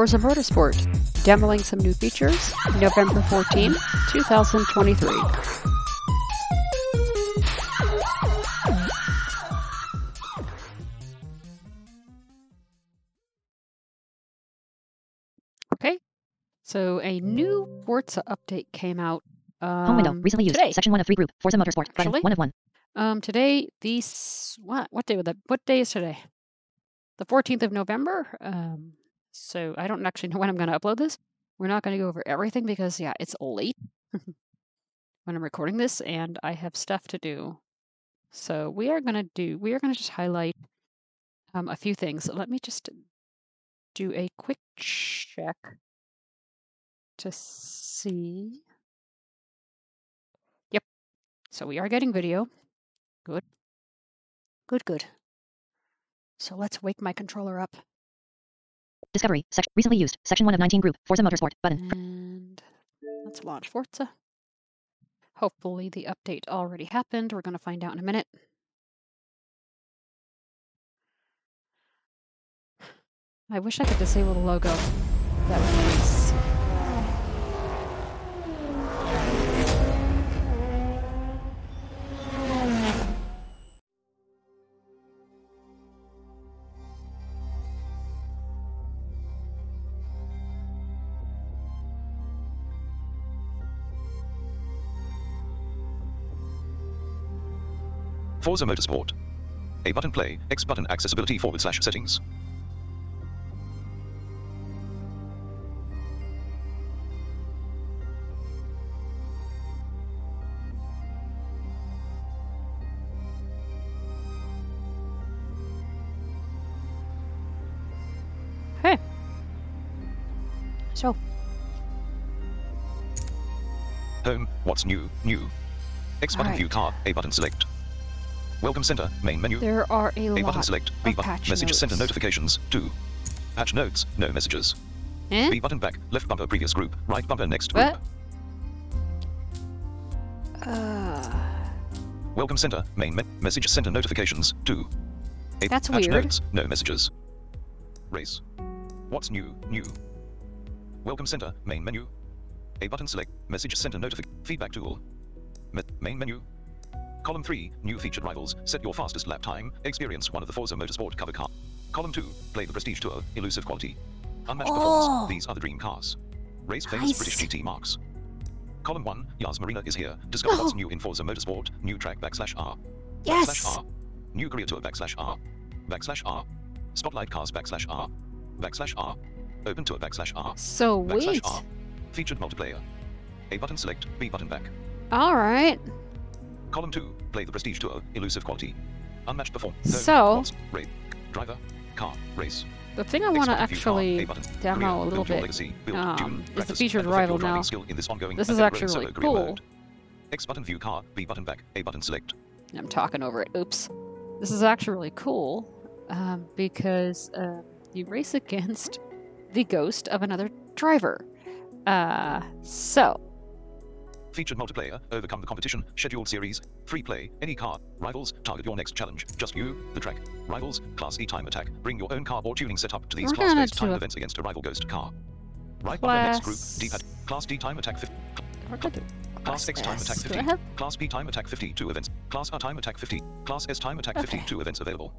Forza Motorsport, demoing some new features, November 14, 2023. Okay, so a new Forza update came out. Home window, recently used, today. Section 1 of 3 group, Forza Motorsport, button, 1 of 1. Today, what day is today? The 14th of November. So I don't actually know when I'm going to upload this. We're not going to go over everything because, yeah, it's late when I'm recording this and I have stuff to do. So we are going to just highlight a few things. Let me just do a quick check to see. Yep. So we are getting video. Good. Good, good. So let's wake my controller up. Discovery, recently used, section 1 of 19 group, Forza Motorsport, button. And let's launch Forza. Hopefully the update already happened. We're going to find out in a minute. I wish I could disable the logo. That would be nice. Forza Motorsport. A button play, X button accessibility / settings. Hey. So. Home, what's new. X button view car, A button select. Welcome Center, main menu. There are a lot button select, B button, message center notifications, 2. Patch notes, no messages. B button back, left bumper previous group, right bumper next group. Welcome Center, main menu, message center notifications, 2. That's patch weird. Notes, no messages. Race. What's new. Welcome Center, main menu. A button select, message center notification, feedback tool. Main menu. Column 3, new featured rivals, set your fastest lap time, experience one of the Forza Motorsport cover car. Column 2, play the Prestige Tour, elusive quality. Unmatched performance, these are the dream cars. Race famous British GT marks. Column 1, Yas Marina is here, discover what's new in Forza Motorsport, new track /R. Yes! /R. New career tour /R. /R. Spotlight cars /R. /R. Open tour /R. So wait. /R. Featured multiplayer. A button select, B button back. Alright. Column 2, play the Prestige Tour, elusive quality. Unmatched performance. So, driver, car, race. The thing I want to actually demo a little bit is the featured rival now. This is actually really cool. X button view car, B button back, A button select. I'm talking over it, oops. This is actually really cool because you race against the ghost of another driver. Featured multiplayer, overcome the competition, scheduled series, free play, any car, rivals, target your next challenge, just you, the track, rivals, class E time attack, bring your own car or tuning setup to these class-based time events against a rival ghost car. Right button next group, class D time attack 50, class X time attack 50, class B time attack 52 events, class R time attack 50, class S time attack 52 events available.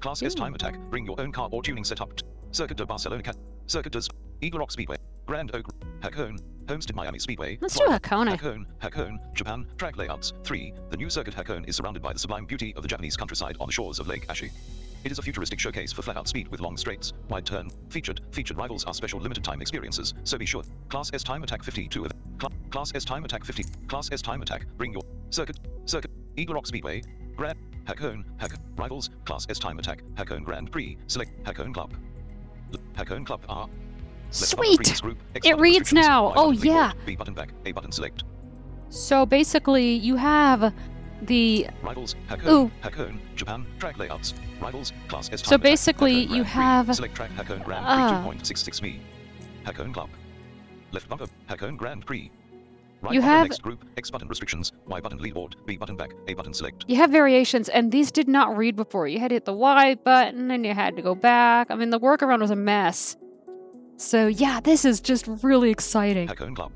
Class S time attack, bring your own car or tuning setup to Circuit de Barcelona-Catalunya, Circuit de Eagle Rock Speedway, Grand Oak, Hakone, Homestead Miami Speedway. Let's do Hakone. Hakone, Japan, track layouts. 3. The new circuit Hakone is surrounded by the sublime beauty of the Japanese countryside on the shores of Lake Ashi. It is a futuristic showcase for flat-out speed with long straights, wide turn. Featured rivals are special limited-time experiences, so be sure. Class S time attack 52. Class S time attack 50. Class S time attack. Bring your circuit. Eagle Rock Speedway. Grand Hakone. Rivals. Class S time attack. Hakone Grand Prix. Select Hakone Club. Hakone Club R. Sweet! It reads now! Oh, yeah! B button back, A button select. So basically, you have the... Rivals, Hakone, Japan, track layouts. Rivals, class S time. So basically, you have... Select track Hakone Grand Prix 2.66 me. Hakone Club. Left bumper, Hakone Grand Prix. You have... Next group, X button restrictions, Y button leaderboard, B button back, A button select. You have variations, and these did not read before. You had to hit the Y button, and you had to go back. I mean, the workaround was a mess. So yeah, this is just really exciting. Hakone Club.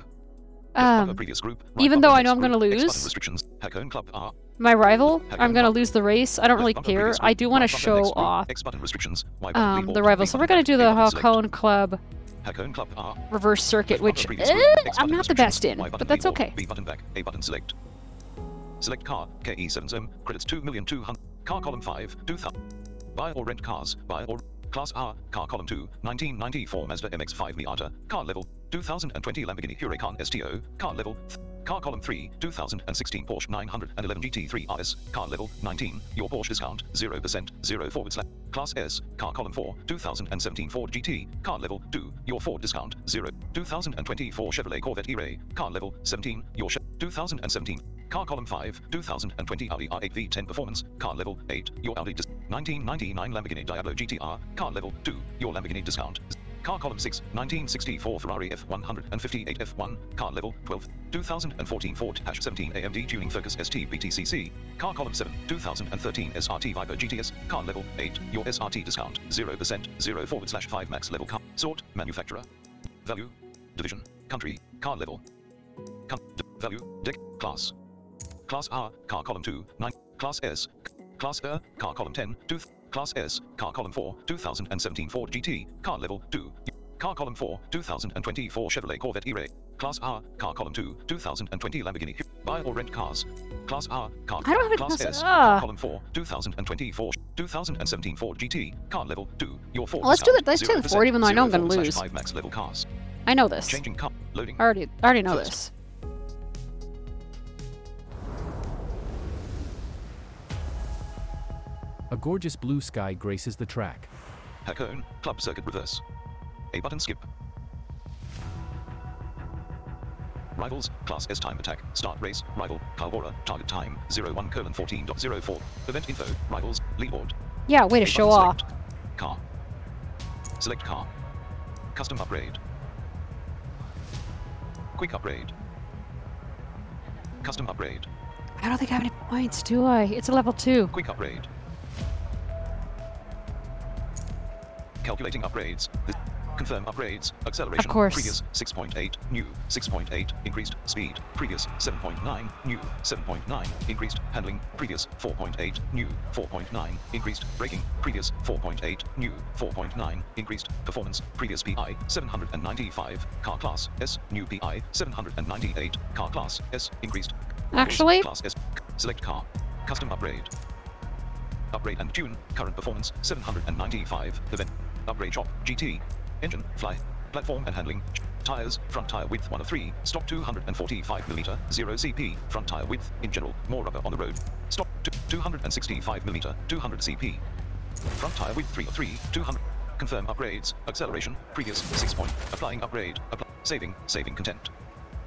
Previous group, right, even though I know I'm going to lose Club, my rival, Hakone, I'm going to lose the race. I don't really care. Group, I do want to show off the rival. So we're going to do the Hakone Club reverse circuit, which I'm not the best in, but that's okay. B button back, A button select. Select car, KE7 zone, credits 2,200,000, car column 5, 2,000. Buy or rent cars, buy or Class R, car column 2, 1994 Mazda MX-5 Miata, car level, 2020 Lamborghini Huracan STO, car level, car column 3, 2016 Porsche 911 GT3 RS, car level, 19, your Porsche discount, 0%, 0 forward slash, Class S, car column 4, 2017 Ford GT, car level, 2, your Ford discount, 0, 2024 Chevrolet Corvette E-Ray, car level, 17, your 2017, car column 5, 2020 Audi R8 V10 Performance, car level, 8, your Audi 1999 Lamborghini Diablo GTR, car level, 2, your Lamborghini discount. Car column 6, 1964 Ferrari F158 F1, car level, 12, 2014 Ford-17 AMD Tuning Focus ST BTCC, car column 7, 2013 SRT Viper GTS, car level, 8, your SRT discount, 0%, 0 forward slash 5 max level car, sort, manufacturer, value, division, country, car level, value, deck, class, class R, car column 2, 9, class S, Class R, car column 10, 2, Class S, car column 4, 2017 Ford GT, car level, 2, car column 4, 2024 Chevrolet Corvette E-Ray, Class R, car column 2, 2020 Lamborghini, buy or rent cars, Class R, car Class S, car column 4, 2017 Ford GT, car level, 2, your Ford. Let's do the, let's do the Ford, even though I know I'm going to lose. Max level cars. I know this. Changing car, loading. I already know this. A gorgeous blue sky graces the track. Hakone, club circuit reverse. A button skip. Rivals, class S time attack, start race, rival, Kalvora, target time, 01:14.04. Event info, rivals, leaderboard. Yeah, way to show off. Car. Select car. Custom upgrade. Quick upgrade. Custom upgrade. I don't think I have any points, do I? It's a level 2. Quick upgrade. Calculating upgrades. Confirm upgrades. Acceleration. Of course. Previous 6.8. New 6.8. Increased speed. Previous 7.9. New 7.9. Increased handling. Previous 4.8. New 4.9. Increased braking. Previous 4.8. New 4.9. Increased performance. Previous PI 795. Car class S. New PI 798. Car class S. Increased. Actually. Class S. Select car. Custom upgrade. Upgrade and tune. Current performance 795. Event. Upgrade shop, GT, engine, fly, platform and handling, tires, front tire width 1 of 3, stock 245mm, 0 CP, front tire width, in general, more rubber on the road, stock 265mm, 200 CP, front tire width 3 of 3, 200, confirm upgrades, acceleration, previous 6 point, applying upgrade, saving content.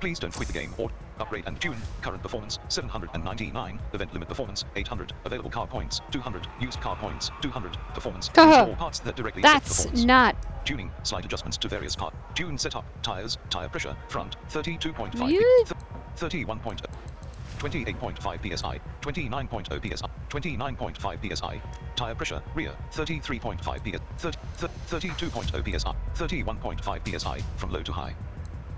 Please don't quit the game or upgrade and tune. Current performance 799. Event limit performance 800. Available car points 200. Used car points 200. Performance. All parts that directly that's not tuning. Slight adjustments to various parts. Tune setup. Tires. Tire pressure. Front 32.5. 31.0. 28.5 psi. 29.0 psi. 29.5 psi. Tire pressure. Rear 33.5 psi. 32.0 psi. 31.5 psi. From low to high.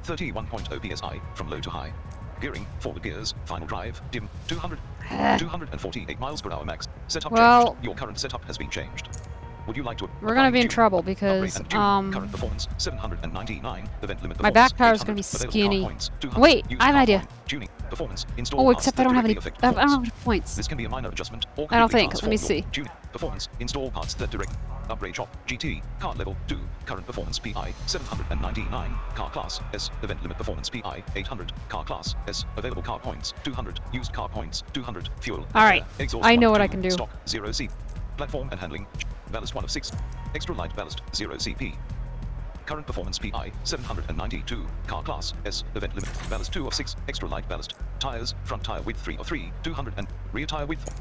31.0 psi from low to high. Gearing, forward gears, final drive, dim, 248 miles per hour max. Setup changed. Your current setup has been changed. Would you like to? We're gonna be in trouble because current performance 799. Event limit. My back power is gonna be skinny. Wait, I have an idea. Tuning, performance, install. Oh, except I don't have any. I don't have any points. This can be a minor adjustment. I don't think. Let me see. Tuning, performance, install parts that direct. Upgrade shop, GT, car level 2, current performance PI 799, car class S, event limit performance PI 800, car class S, available car points 200, used car points 200, fuel. All right, I know what I can do. Stock 0C, platform and handling, ballast 1 of 6, extra light ballast 0CP. Current performance PI 792, car class S, event limit, ballast 2 of 6, extra light ballast, tires, front tire width 3 of 3, 200 and rear tire width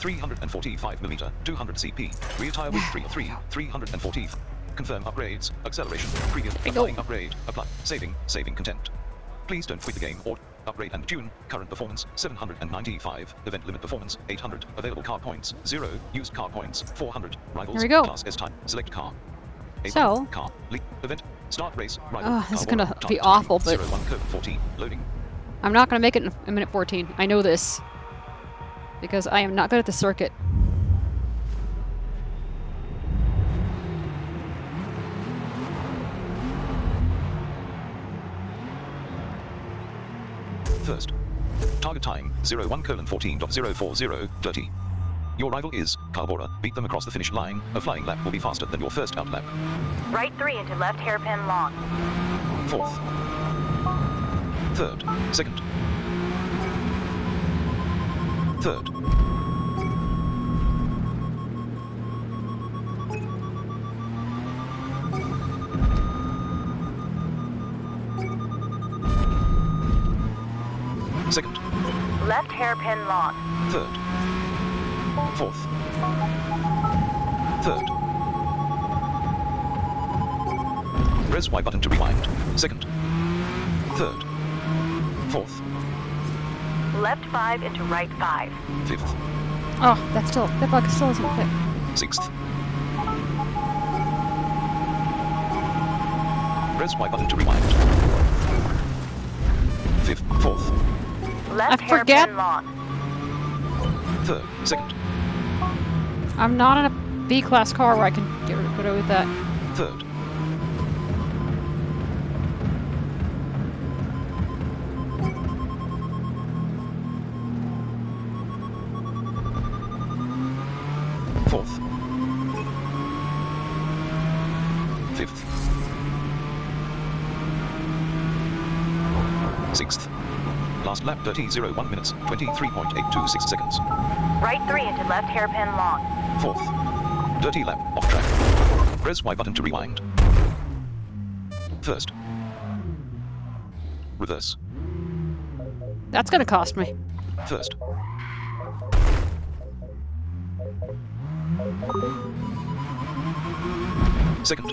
345mm, 200 CP, rear tire width 3 of 3, 340. Confirm upgrades, acceleration, previous, applying upgrade, apply, saving content. Please don't quit the game or upgrade and tune. Current performance 795, event limit performance 800, available car points 0, used car points 400, rivals, class S time, select car. So, car, event, Start race. Right. Oh, this is going to be awful, but I'm not going to make it in minute 14. I know this because I am not good at the circuit. First, target time 01:14.040:30. Your rival is Carbora. Beat them across the finish line. A flying lap will be faster than your first out lap. Right three into left hairpin long. Fourth. Third. Second. Third. Second. Left hairpin long. Third. Fourth. Third. Press Y button to rewind. Second. Third. Fourth. Left 5 into right 5. Fifth. Oh, that's still, that bug still isn't fit. Sixth. Press Y button to rewind. Fifth. Fourth. Left hairpin long. Third. Second. I'm not in a B-class car where I can get rid of that. Third. Fourth. Fifth. Sixth. Last lap 30:01:23.826 seconds. Right 3 into left hairpin long. Fourth. Dirty lap off track. Press Y button to rewind. First. Reverse. That's gonna cost me. First. Second.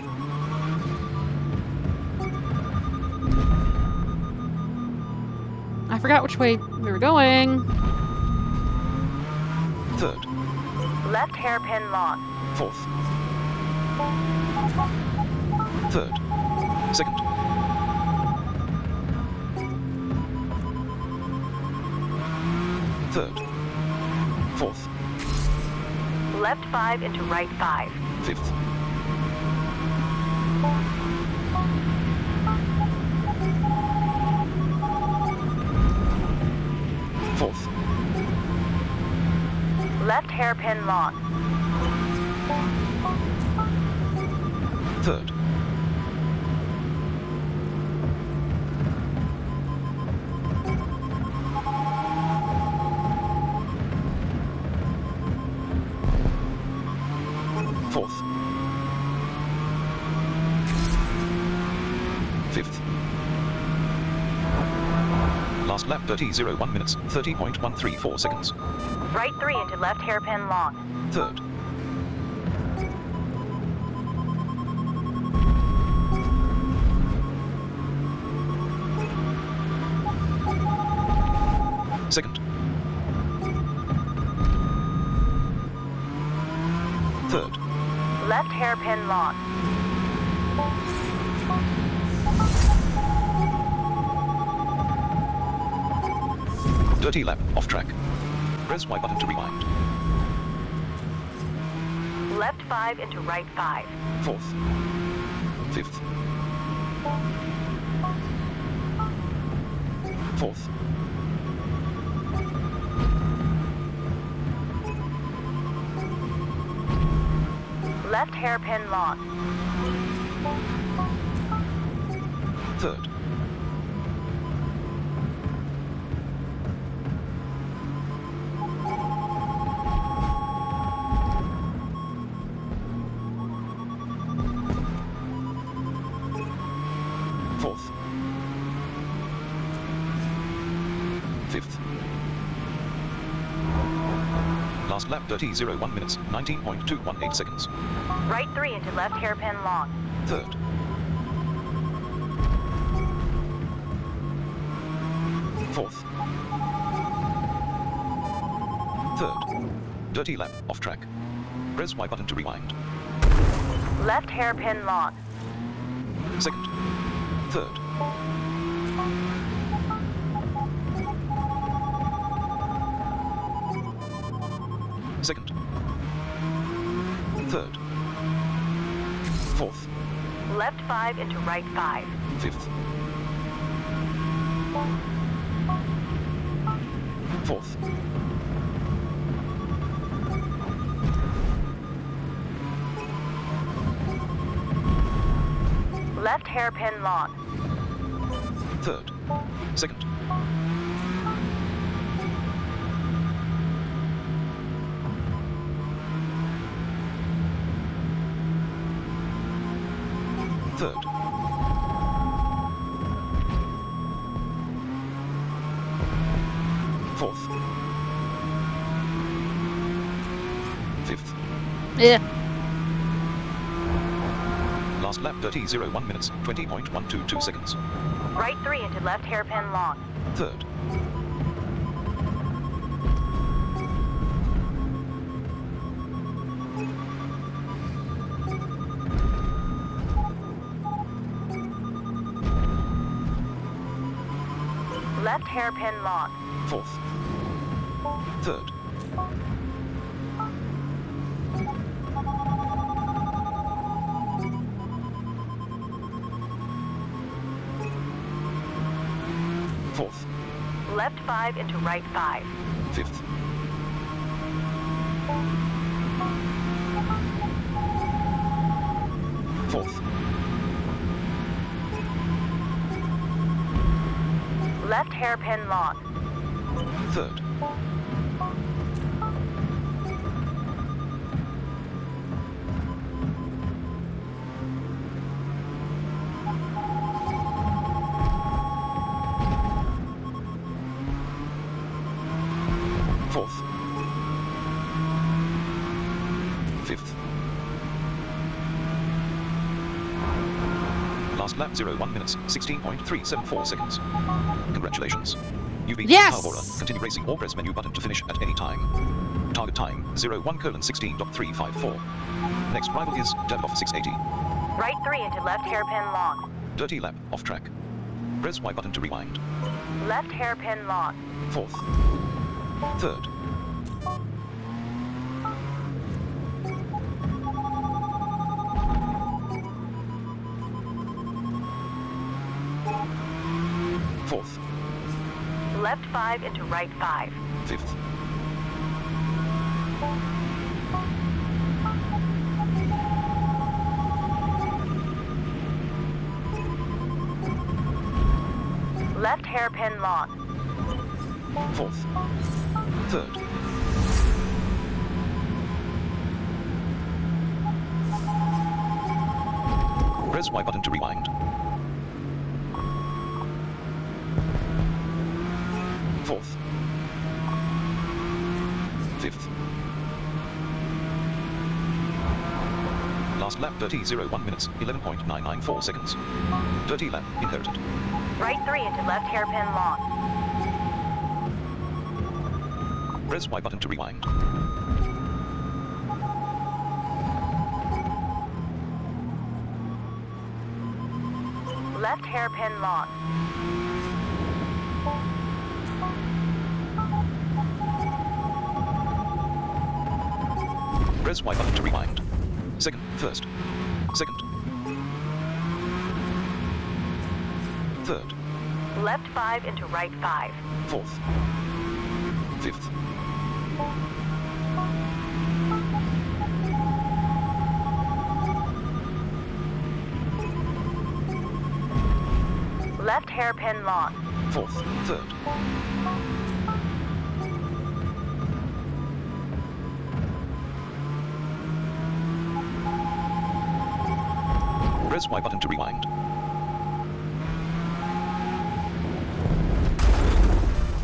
I forgot which way we were going. Third. Left hairpin long. Fourth. Third. Second. Third. Fourth. Left 5 into right 5. Fifth. Fourth. Left hairpin long. Third. Fourth. Fifth. Last lap 30:01:30.134 seconds. Right 3 into left hairpin long. Third. Second. Third. Left hairpin long. Dirty lap off track. Press Y button to rewind. Left 5 into right 5. Fourth. Fifth. Fourth. Left hairpin long. Third. Fourth. Fifth. Last lap 30:01:19.218 seconds. Right 3 into left hairpin long. Third. Fourth. Third. Dirty lap off track. Press Y button to rewind. Left hairpin long. second, third. Second, third, fourth. Left five into right five. Fifth. Fourth. Left hairpin long. Third. Second. Third. Fourth. Fifth. Yeah. Last lap 30:01 minutes, 20.122 seconds. Right three into left hairpin long. Third. Left hairpin long. Fourth. Third. Fourth. Left five into right five. Fifth. Fourth. Left hairpin long. Third. Fourth. Fifth. Last lap 01 minutes, 16.374 seconds. Congratulations. You beat Barbora. Continue racing or press menu button to finish at any time. Target time 01:16.354. Next rival is Davidoff 680. Right 3 into left hairpin long. Dirty lap off track. Press Y button to rewind. Left hairpin long. Fourth. Third. Fourth. Left five into right five. Fifth. Left hairpin long. Fourth. Third. Press Y button to rewind. Fourth. Fifth. Last lap 30:01 minutes, 11.994 seconds. Dirty lap inherited. Right three into left hairpin long. Press Y button to rewind. Left hairpin long. Press Y button to rewind. Second, first, second, third. Left five into right five. Fourth, fifth. Left hairpin long. Fourth, third. Press Y button to rewind.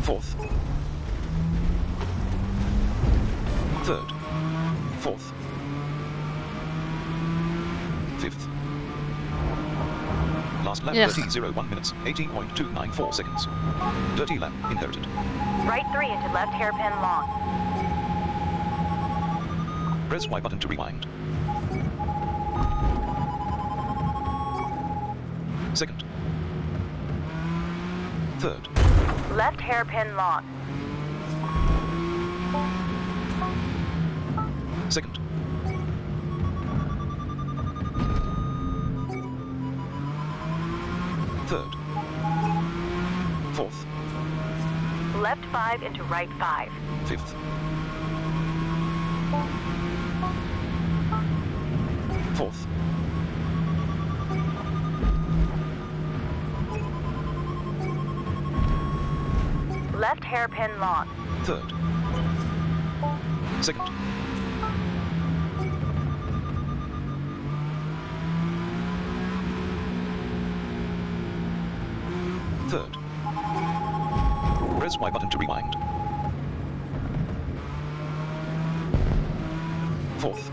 Fourth. Third. Fourth. Fifth. Last lap 30:01 minutes, 18.294 seconds. Dirty lap inherited. Right three into left hairpin long. Press Y button to rewind. Second. Third. Left hairpin long. Second. Third. Fourth. Left 5 into right 5. Fifth. Fourth. Left hairpin long. Third. Second. Third. Press Y button to rewind. Fourth.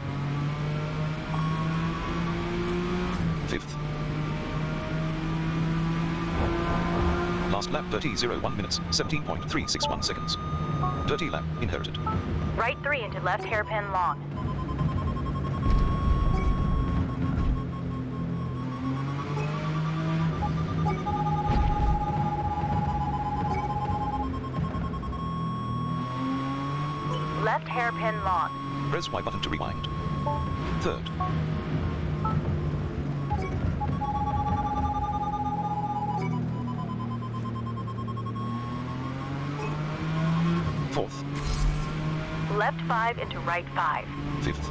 Fifth. Last lap 30.01 minutes, 17.361 seconds. Dirty lap, inherited. Right 3 into left hairpin long. Left hairpin long. Press Y button to rewind. Third. Fourth. Left 5 into right 5. Fifth.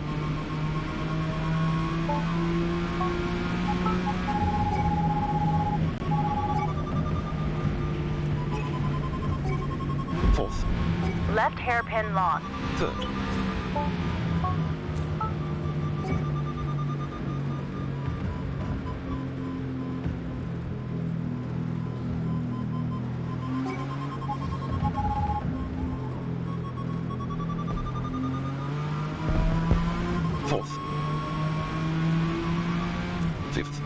Fourth. Left hairpin long. Third. Fourth. Fifth.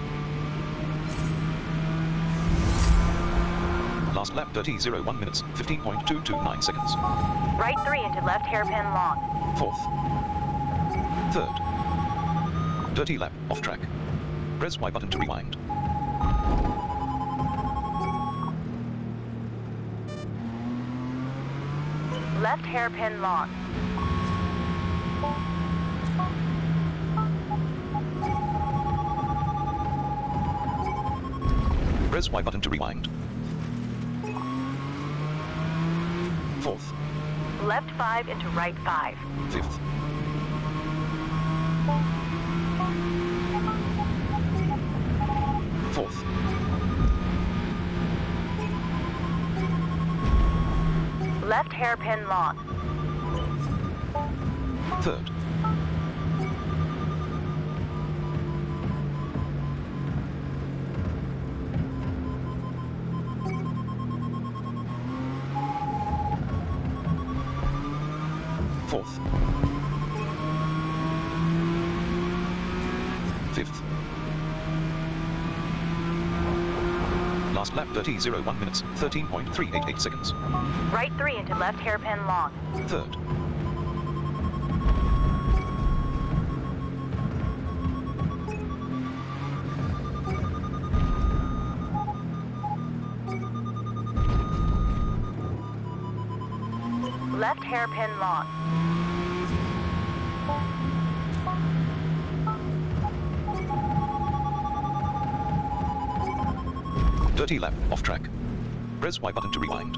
Last lap 30.01 minutes, 15.229 seconds. Right 3 into left hairpin long. Fourth. Third. Dirty lap, off track. Press Y button to rewind. Left hairpin long. Press Y button to rewind. Fourth. Left 5 into right 5. Fifth. Fourth. Left hairpin long. Third. Fourth. Fifth. Last lap 30.01 minutes, 13.388 seconds. Right 3 into left hairpin long. Third. Left hairpin long. Dirty lap, off track. Press Y button to rewind.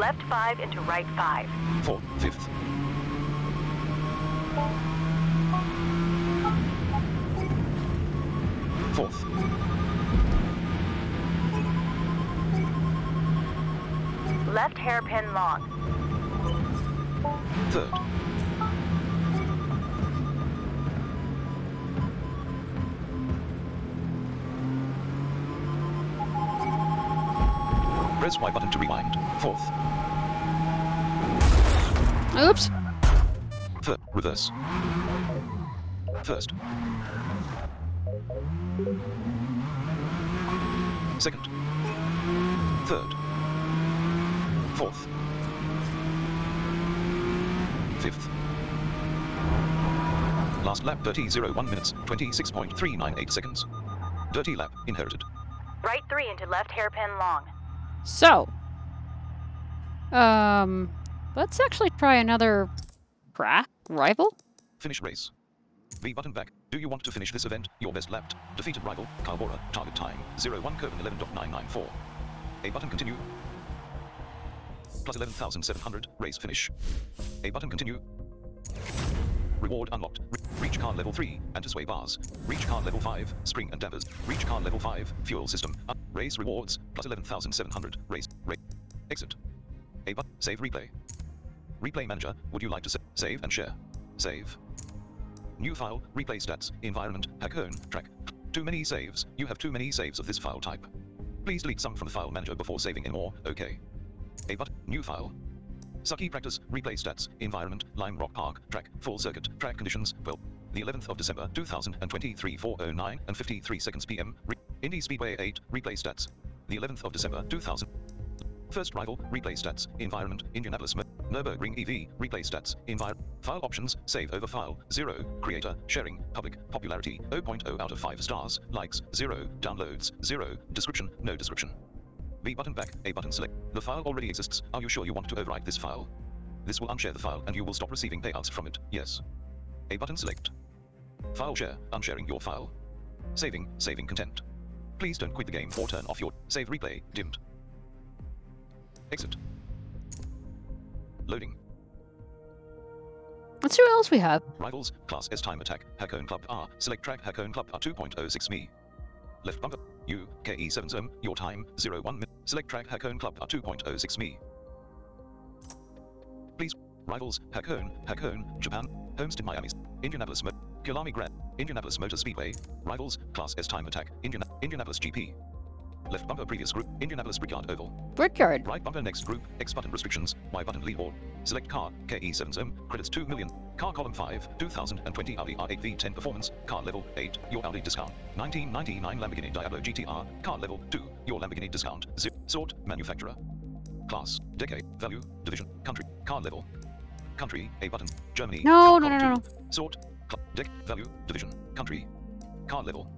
Left 5 into right 5. Fourth, fifth. Fourth. Left hairpin long. Third. Press Y button to rewind. Fourth. Oops. Third. Reverse. First. Second. Third. Fourth. Fifth. Last lap 30:01 minutes, 26.398 seconds. Dirty lap, inherited. Right three into left hairpin long. So, let's actually try another crack rival. Finish race. V button back. Do you want to finish this event? Your best lapped. Defeated rival, Carwara. Target time, 01:11.994. A button continue. Plus 11,700, race finish. A button continue. Reward unlocked. Reach car level 3, anti-sway bars. Reach car level 5, spring and dampers. Reach car level 5, fuel system. Race rewards, plus 11,700, race. Exit. A button, save replay. Replay manager, would you like to save and share? Save. New file, replay stats, environment, Hakone, track. Too many saves, you have too many saves of this file type. Please delete some from the file manager before saving in more, okay. A button, new file. Sucky practice, replay stats, environment, Lime Rock Park, track, full circuit, track conditions, well, the 11th of December, 2023, 4:09:53 p.m., Indy Speedway 8, replay stats, the 11th of December, 2000. First rival, replay stats, environment, Indianapolis, Nürburgring EV, replay stats, environment, file options, save over file, 0, creator, sharing, public, popularity, 0.0 out of 5 stars, likes, 0, downloads, 0, description, no description. B button back, A button select. The file already exists. Are you sure you want to overwrite this file? This will unshare the file and you will stop receiving payouts from it. Yes. A button select. File share, unsharing your file. Saving, saving content. Please don't quit the game or turn off your save replay, dimmed. Exit. Loading. Let's see what else we have. Rivals, class S time attack, Hakone Club R, select track Hakone Club R 2.06 me. Left bumper, UKE7 your time, 01 minute. Select track Hakone Club R2.06 me. Please, rivals, Hakone, Japan, Homestead Miami, Indianapolis, Kilami Grand, Indianapolis Motor Speedway, rivals, class S time attack, Indianapolis GP. Left bumper previous group, Indianapolis Brickyard Oval. Brickyard. Right bumper next group, X button restrictions, Y button leaderboard. Select car, KE7, credits 2 million. Car column 5, 2020 Audi R8 V10 Performance. Car level 8, your Audi discount. 1999 Lamborghini Diablo GTR. Car level 2, your Lamborghini discount. Zip, sort, manufacturer. Class, decade, value, division, country. Car level. Country, A button, Germany. No. Sort, decade, value, division, country. Car level.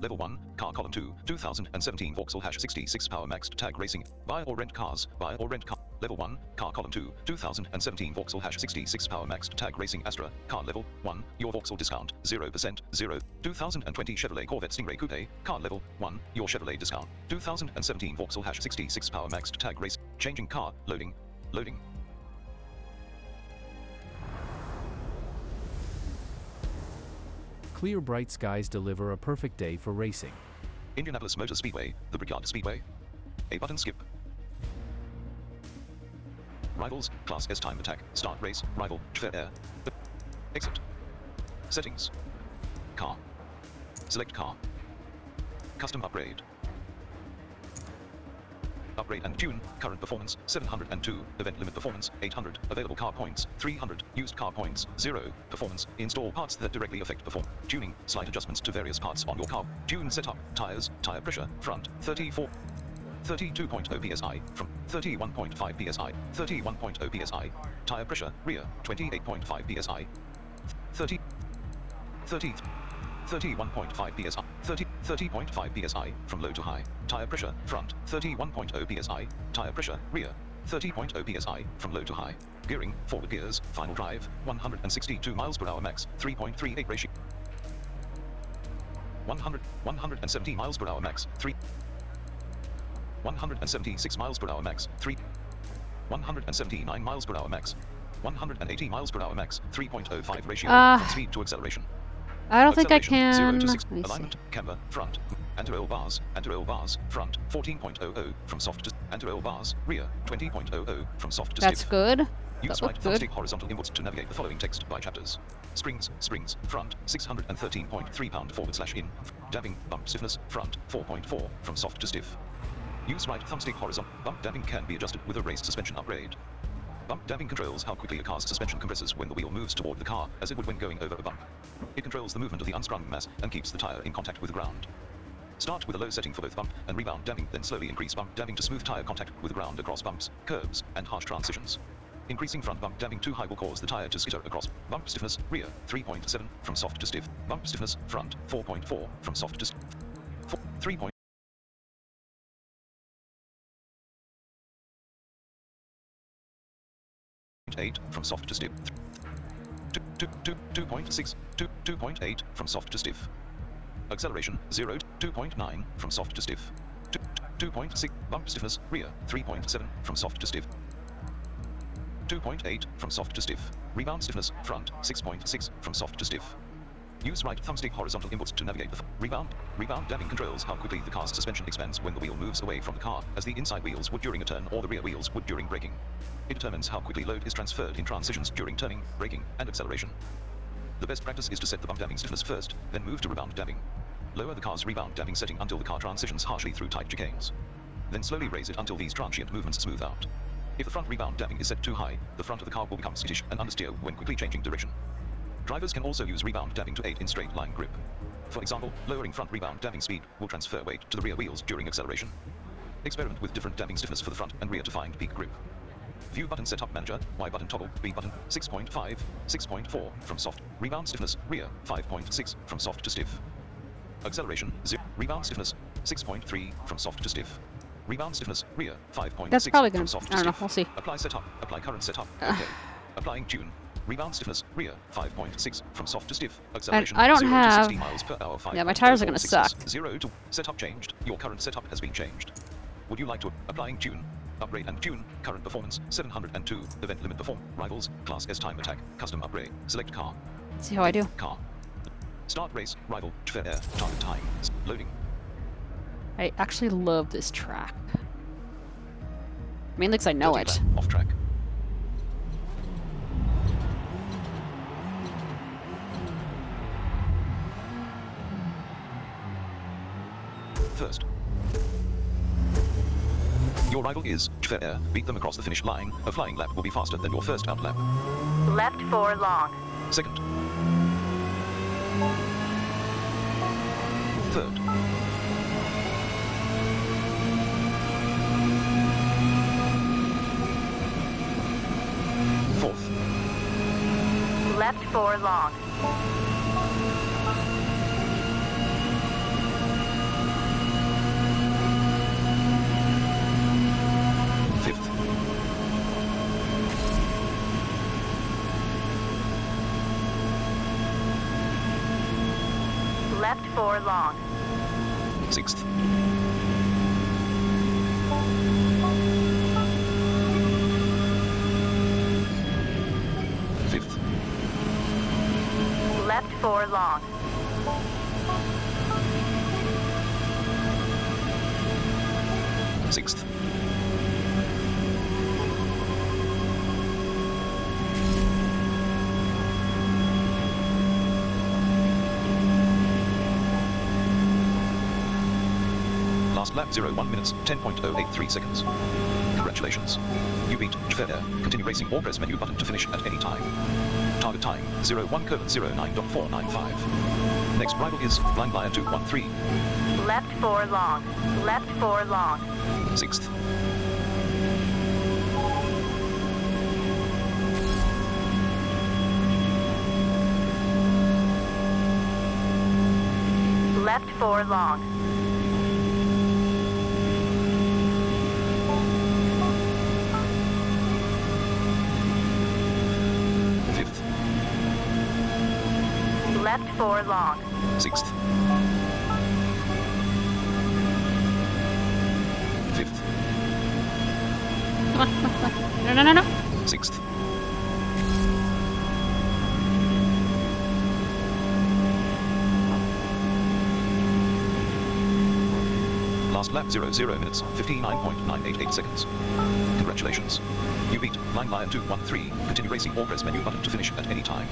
Level 1, car column 2, 2017 Vauxhall #66 Power Maxed Tag Racing. Buy or rent cars, buy or rent car. Level 1, car column 2, 2017 Vauxhall #66 Power Maxed Tag Racing Astra. Car level 1, your Vauxhall discount, 0%, 0. 2020 Chevrolet Corvette Stingray Coupe. Car level 1, your Chevrolet discount, 2017 Vauxhall #66 Power Maxed Tag Racing. Changing car, loading, loading. Clear bright skies deliver a perfect day for racing. Indianapolis Motor Speedway, the Brickyard Speedway. A button skip. Rivals, class S time attack, start race, rival, fair. Exit. Settings. Car. Select car. Custom upgrade. Upgrade and tune, current performance, 702, event limit performance, 800, available car points, 300, used car points, 0, performance, install parts that directly affect performance, tuning, slight adjustments to various parts on your car, tune setup, tires, tire pressure, front, 34, 32.0 psi, from 31.5 psi, 31.0 psi, tire pressure, rear, 28.5 psi, 30, 31.5 psi, 30.5 psi, from low to high, tire pressure, front, 31.0 psi, tire pressure, rear, 30.0 psi, from low to high, gearing, forward gears, final drive, 162 miles per hour max, 3.38 ratio, 170 miles per hour max, 3, 176 miles per hour max, 3, 179 miles per hour max, 180 miles per hour max, 3.05 ratio, from speed to acceleration. I don't think I can. 0 to 6. Alignment, camber, front, anti-roll bars, front, 14.00, from soft to anti-roll bars, rear, 20.00, from soft to stiff. That's good. Use right thumbstick horizontal inwards to navigate the following text by chapters. Springs, front, 613.3 pound /in. Damping, bump stiffness, front, 4.4, from soft to stiff. Use right thumbstick horizontal. Bump damping can be adjusted with a raised suspension upgrade. Bump damping controls how quickly a car's suspension compresses when the wheel moves toward the car, as it would when going over a bump. It controls the movement of the unsprung mass and keeps the tire in contact with the ground. Start with a low setting for both bump and rebound damping, then slowly increase bump damping to smooth tire contact with the ground across bumps, curves, and harsh transitions. Increasing front bump damping too high will cause the tire to skitter across. Bump stiffness, rear, 3.7, from soft to stiff. Bump stiffness, front, 4.4, from soft to stiff. 3.4. Eight from soft to stiff. 2.6 to 2.8 from soft to stiff. Acceleration 0 2.9 from soft to stiff. 2.6 bump stiffness rear 3.7 from soft to stiff. 2.8 from soft to stiff. Rebound stiffness front 6.6 from soft to stiff. Use right thumbstick horizontal inputs to navigate the rebound. Rebound damping controls how quickly the car's suspension expands when the wheel moves away from the car, as the inside wheels would during a turn or the rear wheels would during braking. It determines how quickly load is transferred in transitions during turning, braking, and acceleration. The best practice is to set the bump damping stiffness first, then move to rebound damping. Lower the car's rebound damping setting until the car transitions harshly through tight chicanes. Then slowly raise it until these transient movements smooth out. If the front rebound damping is set too high, the front of the car will become skittish and understeer when quickly changing direction. Drivers can also use rebound damping to aid in straight line grip. For example, lowering front rebound damping speed will transfer weight to the rear wheels during acceleration. Experiment with different damping stiffness for the front and rear to find peak grip. View button setup manager, Y button toggle, B button, 6.5, 6.4 from soft, rebound stiffness, rear, 5.6 from soft to stiff. Acceleration, 0, rebound stiffness, 6.3 from soft to stiff. Rebound stiffness, rear, 5.6 That's probably gonna, from soft to stiff. I don't know, we'll see. Apply setup, apply current setup, okay. Applying tune. Rebound stiffness, rear, 5.6, from soft to stiff, acceleration, I don't 0 have... to 60 miles per hour, 5. Yeah, my tires are going to suck. 0 to... Setup changed. Your current setup has been changed. Would you like to... Applying tune. Upgrade and tune. Current performance, 702. Event limit perform. Rivals. Class S time attack. Custom upgrade. Select car. Let's see how I do. Car. Start race. Rival. Fair air. Target time. Loading. I actually love this track. Mainly because I know it. Off track. First. Your rival is fair. Beat them across the finish line. A flying lap will be faster than your first out lap. Left for long. Second. Third. Fourth. Left for long. Four long. Sixth. Fifth. Left four long. Sixth. Lap 01 minutes, 10.083 seconds. Congratulations. You beat Fair. Continue racing or press menu button to finish at any time. Target time 01:09.495. Next rival is Blind Lion 213. Left 4 long. Left 4 long. 6th. 4 long. Left four long. Sixth. Fifth. Come on, come on, come on. No, no, no, no. Sixth. Last lap 00 minutes, 59.988 seconds. Congratulations. You beat Lime Lion 213. Continue racing or press menu button to finish at any time.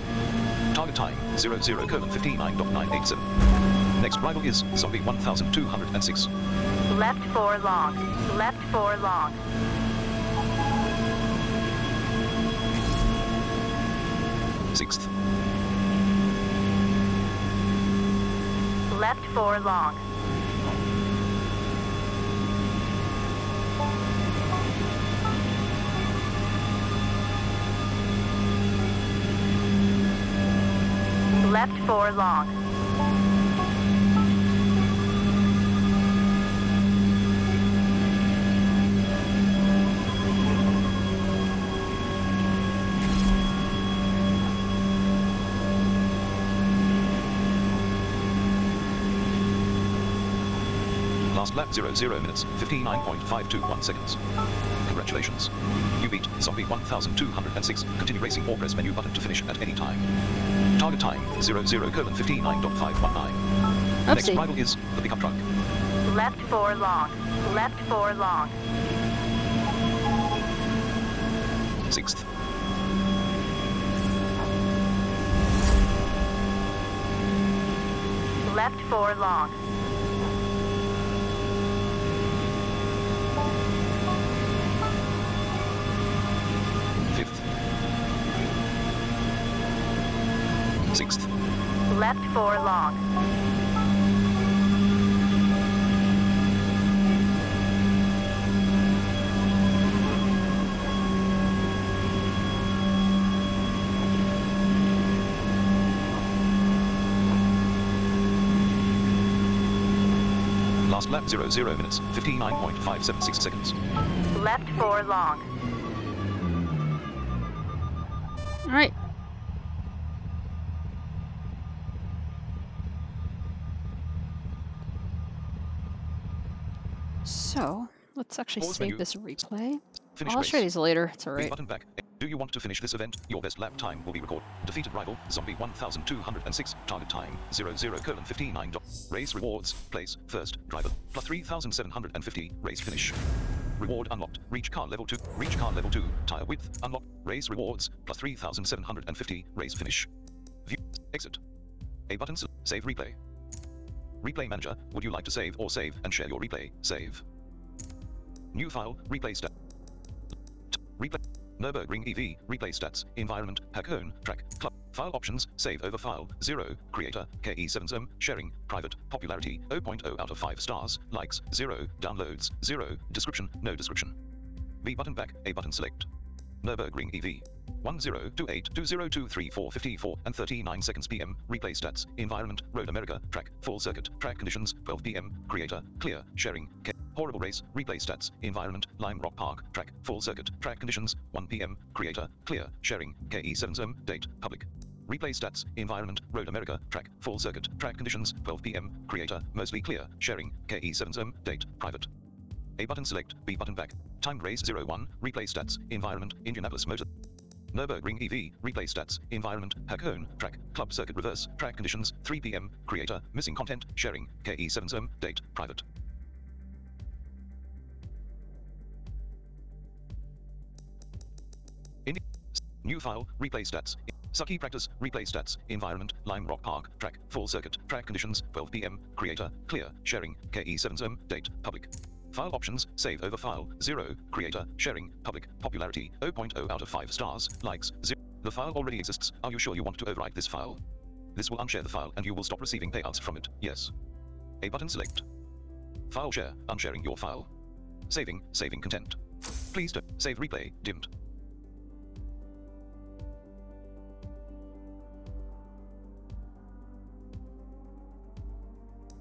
Target time 00:59.987. Next rival is Zombie 1206. Left 4 long. Left 4 long. Sixth. Left 4 long. left 4 long. Last lap 0 minutes, 59.521 seconds. Congratulations. You beat Zombie 1206. Continue racing or press menu button to finish at any time. Target time 00:59.519. Next rival is the pickup truck. Left 4 long. Left 4 long. 6th. Left 4 long. 6th. Left 4 long. 0 minutes, 59.576 seconds. Left 4 long. All right. So, let's actually save this replay. I'll show you these later, it's alright. Do you want to finish this event? Your best lap time will be recorded. Defeated rival, Zombie 1206. Target time, 00:59. Race rewards, place, first, driver, plus 3,750. Race finish. Reward unlocked. Reach car level 2. Reach car level 2. Tire width, unlocked. Race rewards, plus 3,750. Race finish. View, exit. A button, save replay. Replay manager, would you like to save or save and share your replay? Save. New file, replay stat. Replay. Nürburgring EV, replay stats, environment, Hakone, track, club, file options, save over file, 0, creator, KE7ZM, sharing, private, popularity, 0.0 out of 5 stars, likes, 0, downloads, 0, description, no description. B button back, A button select. Nürburgring EV. 102820234554 and 39 seconds PM, replay stats, environment, Road America, track, full circuit, track conditions, 12 PM, creator, clear, sharing, horrible race, replay stats, environment, Lime Rock Park, track, full circuit, track conditions, 1 p.m., creator, clear, sharing, KE7ZM, date, public. Replay stats, environment, Road America, track, full circuit, track conditions, 12 p.m., creator, mostly clear, sharing, KE7ZM, date, private. A button select, B button back, timed race 01, replay stats, environment, Indianapolis Motor. Nürburgring EV, replay stats, environment, Hakone, track, club circuit reverse, track conditions, 3 p.m., creator, missing content, sharing, KE7ZM, date, private. New file, replay stats, Sucky practice, replay stats, environment, Lime Rock Park, track, full circuit, track conditions, 12 p.m., creator, clear, sharing, KE7ZM, date, public. File options, save over file, 0, creator, sharing, public, popularity, 0.0 out of 5 stars, likes, 0. The file already exists, are you sure you want to overwrite this file? This will unshare the file and you will stop receiving payouts from it, yes. A button select. File share, unsharing your file. Saving, saving content. Please do, save replay, dimmed.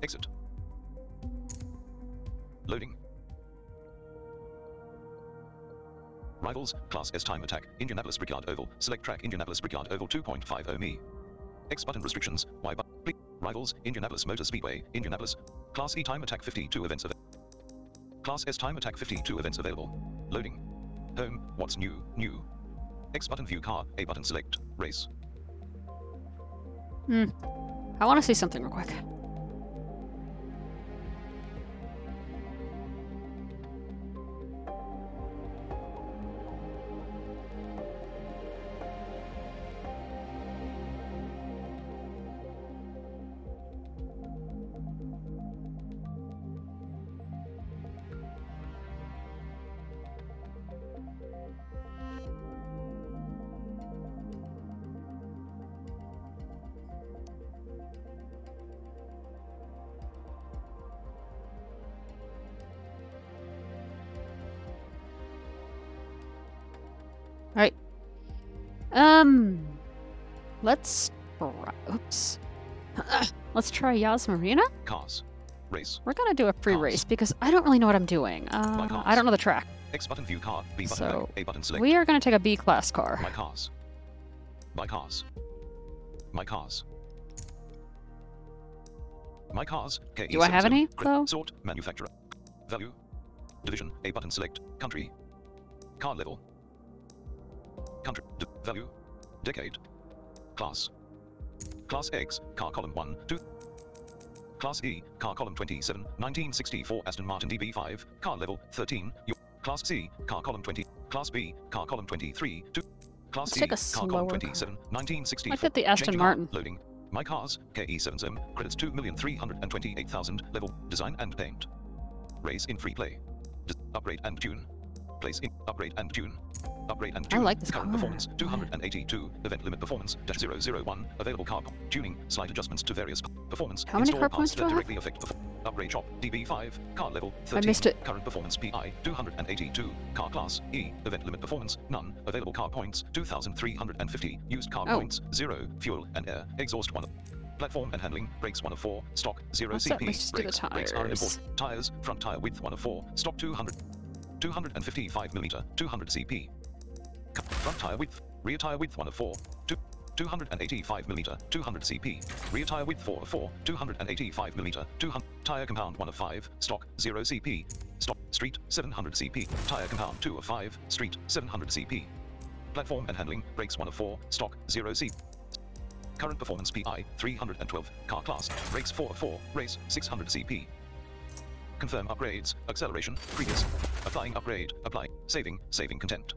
Exit. Loading. Rivals, Class S time attack, Indianapolis Brickyard Oval, select track Indianapolis Brickyard Oval 2.50 me. X button restrictions, Y button, please. Rivals, Indianapolis Motor Speedway, Indianapolis. Class E time attack 52 events available. Class S time attack 52 events available. Loading. Home, what's new, new. X button view car, A button select, race. I want to see something real quick. Let's Oops. Let's try Yas Marina? Cars. Race. We're gonna do a pre-race because I don't really know what I'm doing. I don't know the track. X button view car. B button so A button select. We are gonna take a B-class car. My cars. My cars. My cars. My cars. K do I have any, though? Sort. Manufacturer. Value. Division. A button select. Country. Car level. Country. Value. Decade. Class. Class X. Car column 1, 2. Class E. Car column 27. 1964 Aston Martin DB5. Car level 13. Class C. Car column 20. Class B. Car column 23, 2. Class C. Car column 27. 1964. I fit the Aston Martin. Loading. My cars, KE7M, credits 2,328,000, level, design and paint. Race in free play. Upgrade and tune. Place in, upgrade and tune. Upgrade and tune. I like this car. Current performance, 282, event limit performance, -001, available car, tuning, slight adjustments to various performance. How many car points do I directly affect upgrade shop, DB5, car level, 13, I missed it. Current performance, PI, 282, car class, E, event limit performance, none, available car points, 2,350, used car points, 0, fuel and air, exhaust 1, platform and handling, brakes 1 of 4, stock, 0 CP, brakes are important, tires, front tire width 1 of 4, stock 200, 255mm, 200 CP. Front tire width, rear tire width 1 of 4, 285mm, 200 CP. Rear tire width 4 of 4, 285mm, 200. Tire compound 1 of 5, stock 0 CP. Stock, street 700 CP. Tire compound 2 of 5, street 700 CP. Platform and handling, brakes 1 of 4, stock 0 CP. Current performance PI 312, car class, brakes 4 of 4, race 600 CP. Confirm upgrades, acceleration, previous. Applying upgrade, apply, saving content.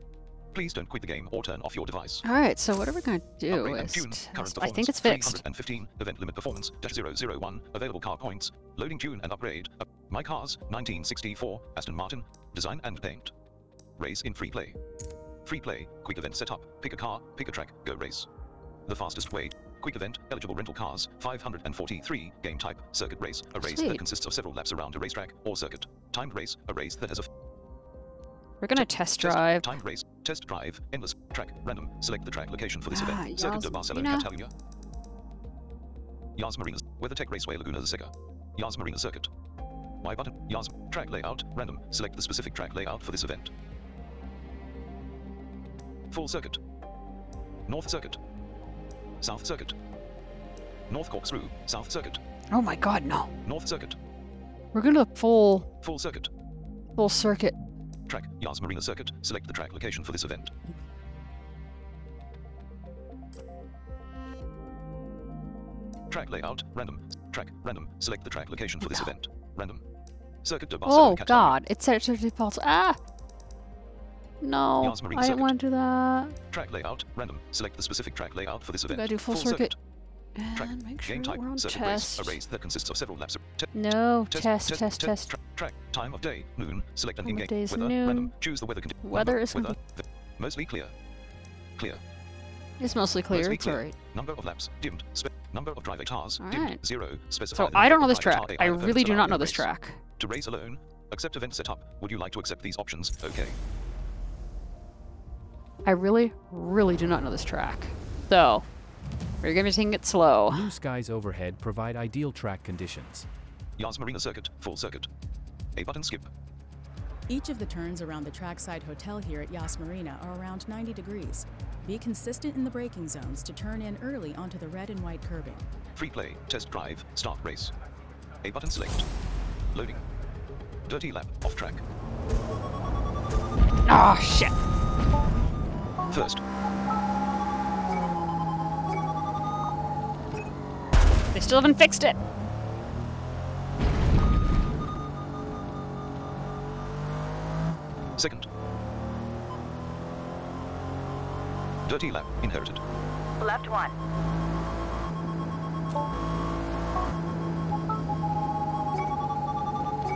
Please don't quit the game or turn off your device. All right, so what are we going to do is tune, current I think it's fixed. 315, event limit performance, -001, available car points, loading tune and upgrade. My cars, 1964, Aston Martin, design and paint. Race in free play. Free play, quick event setup, pick a car, pick a track, go race. The fastest way, quick event, eligible rental cars, 543, game type, circuit race, a race that consists of several laps around a racetrack or circuit. Timed race, a race that has a... We're gonna test drive. Timed race, test drive, endless, track, random, select the track location for this event. Circuit de Barcelona-Catalunya. Yas Marina, WeatherTech Raceway Laguna Seca. Yas Marina Circuit. Y button, Yas, track layout, random, select the specific track layout for this event. Full circuit. North circuit. South circuit. North corkscrew, south circuit. Oh my god, no. North circuit. We're gonna full circuit. Full circuit. Track, Yas Marina Circuit, select the track location for this event. Track layout, random, select the track location for this event. Random. Circuit de Barcelona. Oh god, it said it defaults. Ah! No, I didn't want to do that. Track layout, random, select the specific track layout for this event. I do full circuit. Track, game type, circuit race, a race that consists of several laps. No, test. Track, time of day, noon, select an in-game weather, random, choose the weather condition. Weather is mostly clear. Clear. It's mostly clear, it's alright. Number of laps, dimmed, number of driving cars, dimmed, 0, specified. So I don't know this track. I really do not know this track. To race alone, accept event setup. Would you like to accept these options? Okay. I really, really do not know this track. So, we're going to be taking it slow. Blue skies overhead provide ideal track conditions. Yas Marina Circuit, full circuit. A button skip. Each of the turns around the trackside hotel here at Yas Marina are around 90 degrees. Be consistent in the braking zones to turn in early onto the red and white curbing. Free play, test drive, start race. A button select. Loading. Dirty lap, off track. Ah, shit. First. They still haven't fixed it. Second. Dirty lap inherited. Left one.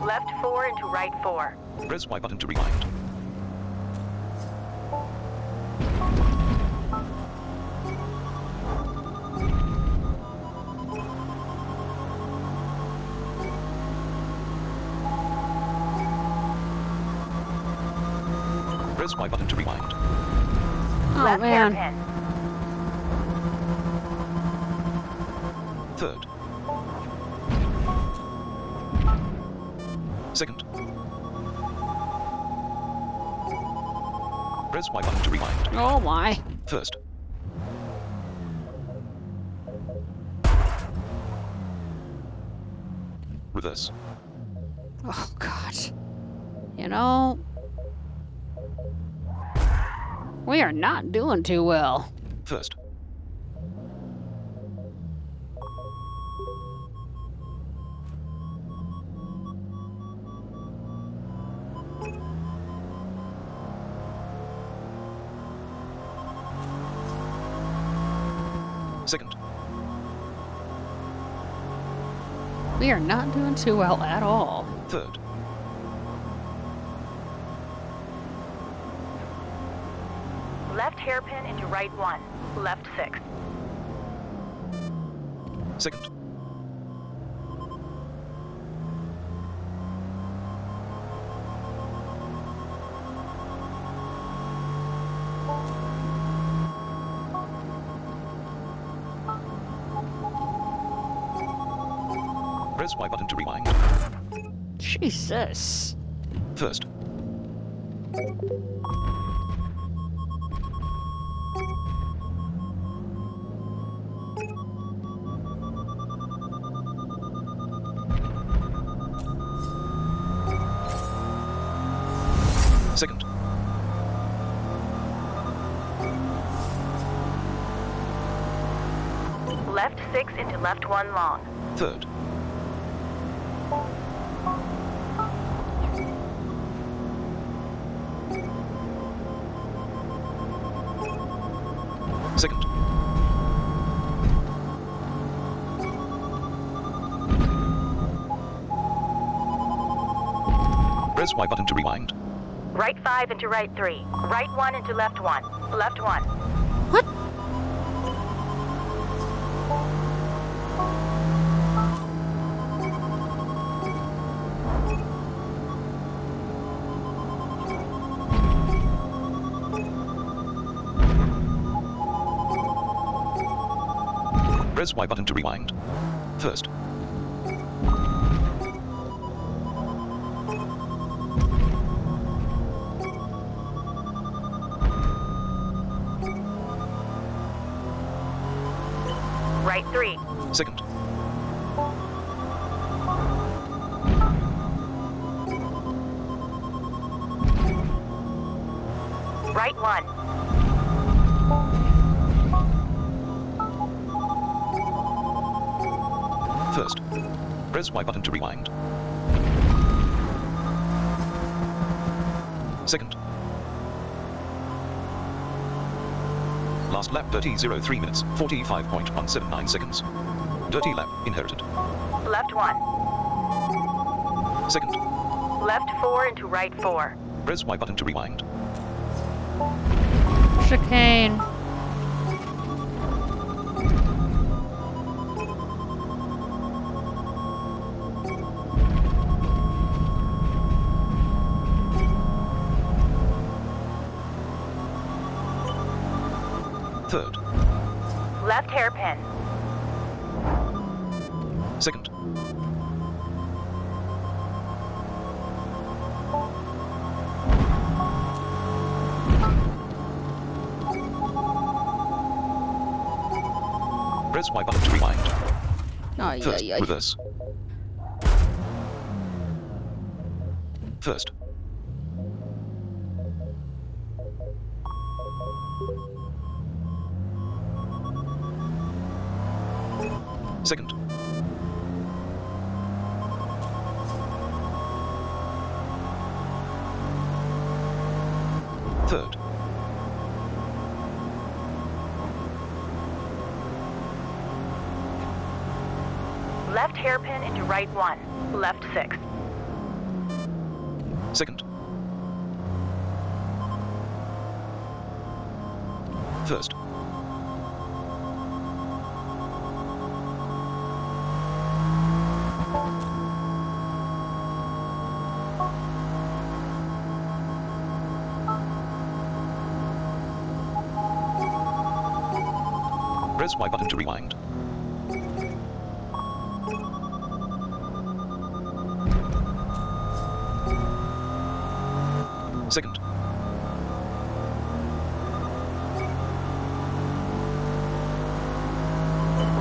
Left four into right four. Press Y button to rewind. Y button to rewind. Oh man. second. Press Y button to rewind. Oh my. First. Reverse. Oh God. You know, we are not doing too well. First. Second. We are not doing too well at all. Third. Left hairpin into right one. Left six. Second. Press Y button to rewind. Jesus. First. Second. Left six into left one long. Third. Second. Press Y button to rewind. Right five into right three. Right one into left one. Left one. What? Press Y button to rewind. First. Right three. Second. Right one. First. Press Y button to rewind. Second. Last lap 30.03 minutes, 45.179 seconds. Dirty lap, inherited. Left one. Second. Left four into right four. Press Y button to rewind. Chicane. Third. Left hairpin. Second. Press Y button to rewind. Oh, first, yeah. Reverse. First. Second. Third. Left hairpin into right one. Left six. Second. First. Press Y button to rewind. 1 second.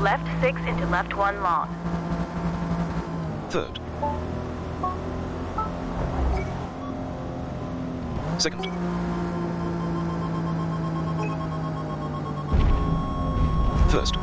Left 6 into left 1 long. Third. Second. First.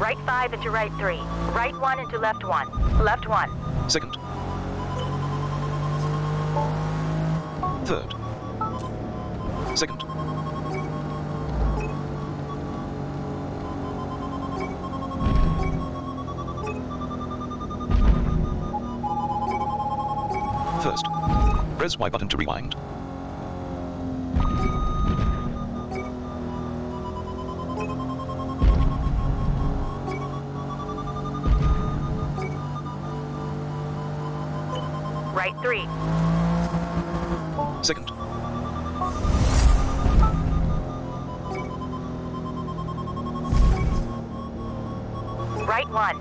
Right 5 into right 3. Right 1 into left 1. Left 1. Second. Third. Second. First. Press Y button to rewind. Right 3. Second. Right 1.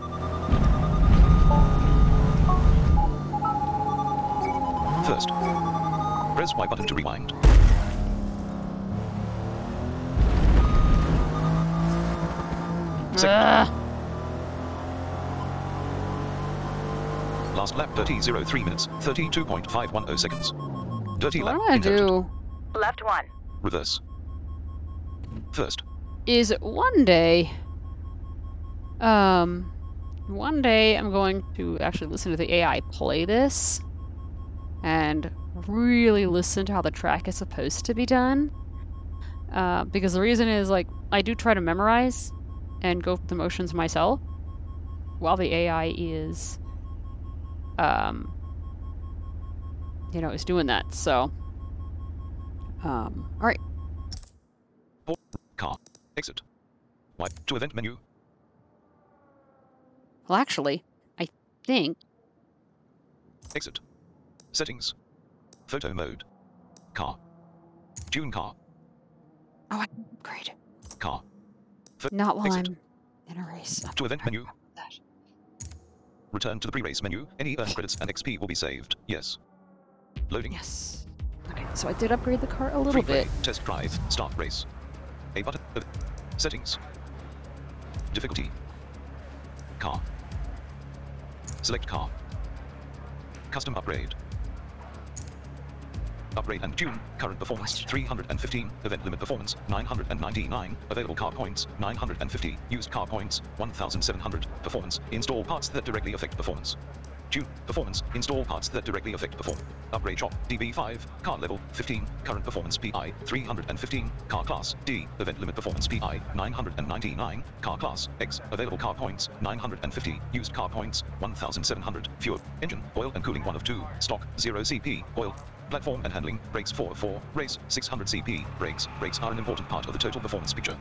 First. Press Y button to rewind. Second. Last lap 30.03 minutes, 32.510 seconds. Dirty lap. What do I do? Left 1. Reverse. First. Is one day I'm going to actually listen to the AI play this and really listen to how the track is supposed to be done. Because the reason is, like, I do try to memorize and go through the motions myself while the AI is is doing that, so. Alright. Car. Exit. Wipe to event menu. Well, actually, I think. Exit. Settings. Photo mode. Car. Tune car. Oh, great. Car. Not while exit. I'm in a race. To event menu. Return to the pre-race menu. Any earned credits and XP will be saved. Yes. Loading. Yes. Okay, so I did upgrade the car a little bit. Test drive. Start race. A button. Settings. Difficulty. Car. Select car. Custom upgrade. Upgrade and tune. Current performance 315. Event limit performance 999. Available car points 950. Used car points 1,700. Performance. Install parts that directly affect performance. Tune. Performance. Install parts that directly affect performance. Upgrade shop DB5. Car level 15. Current performance PI 315. Car class D. Event limit performance PI 999. Car class X. Available car points 950. Used car points 1,700. Fuel. Engine. Oil and cooling 1 of 2. Stock 0 CP. Oil. Platform and handling, brakes 4/4, race 600 CP, brakes. Brakes are an important part of the total performance picture.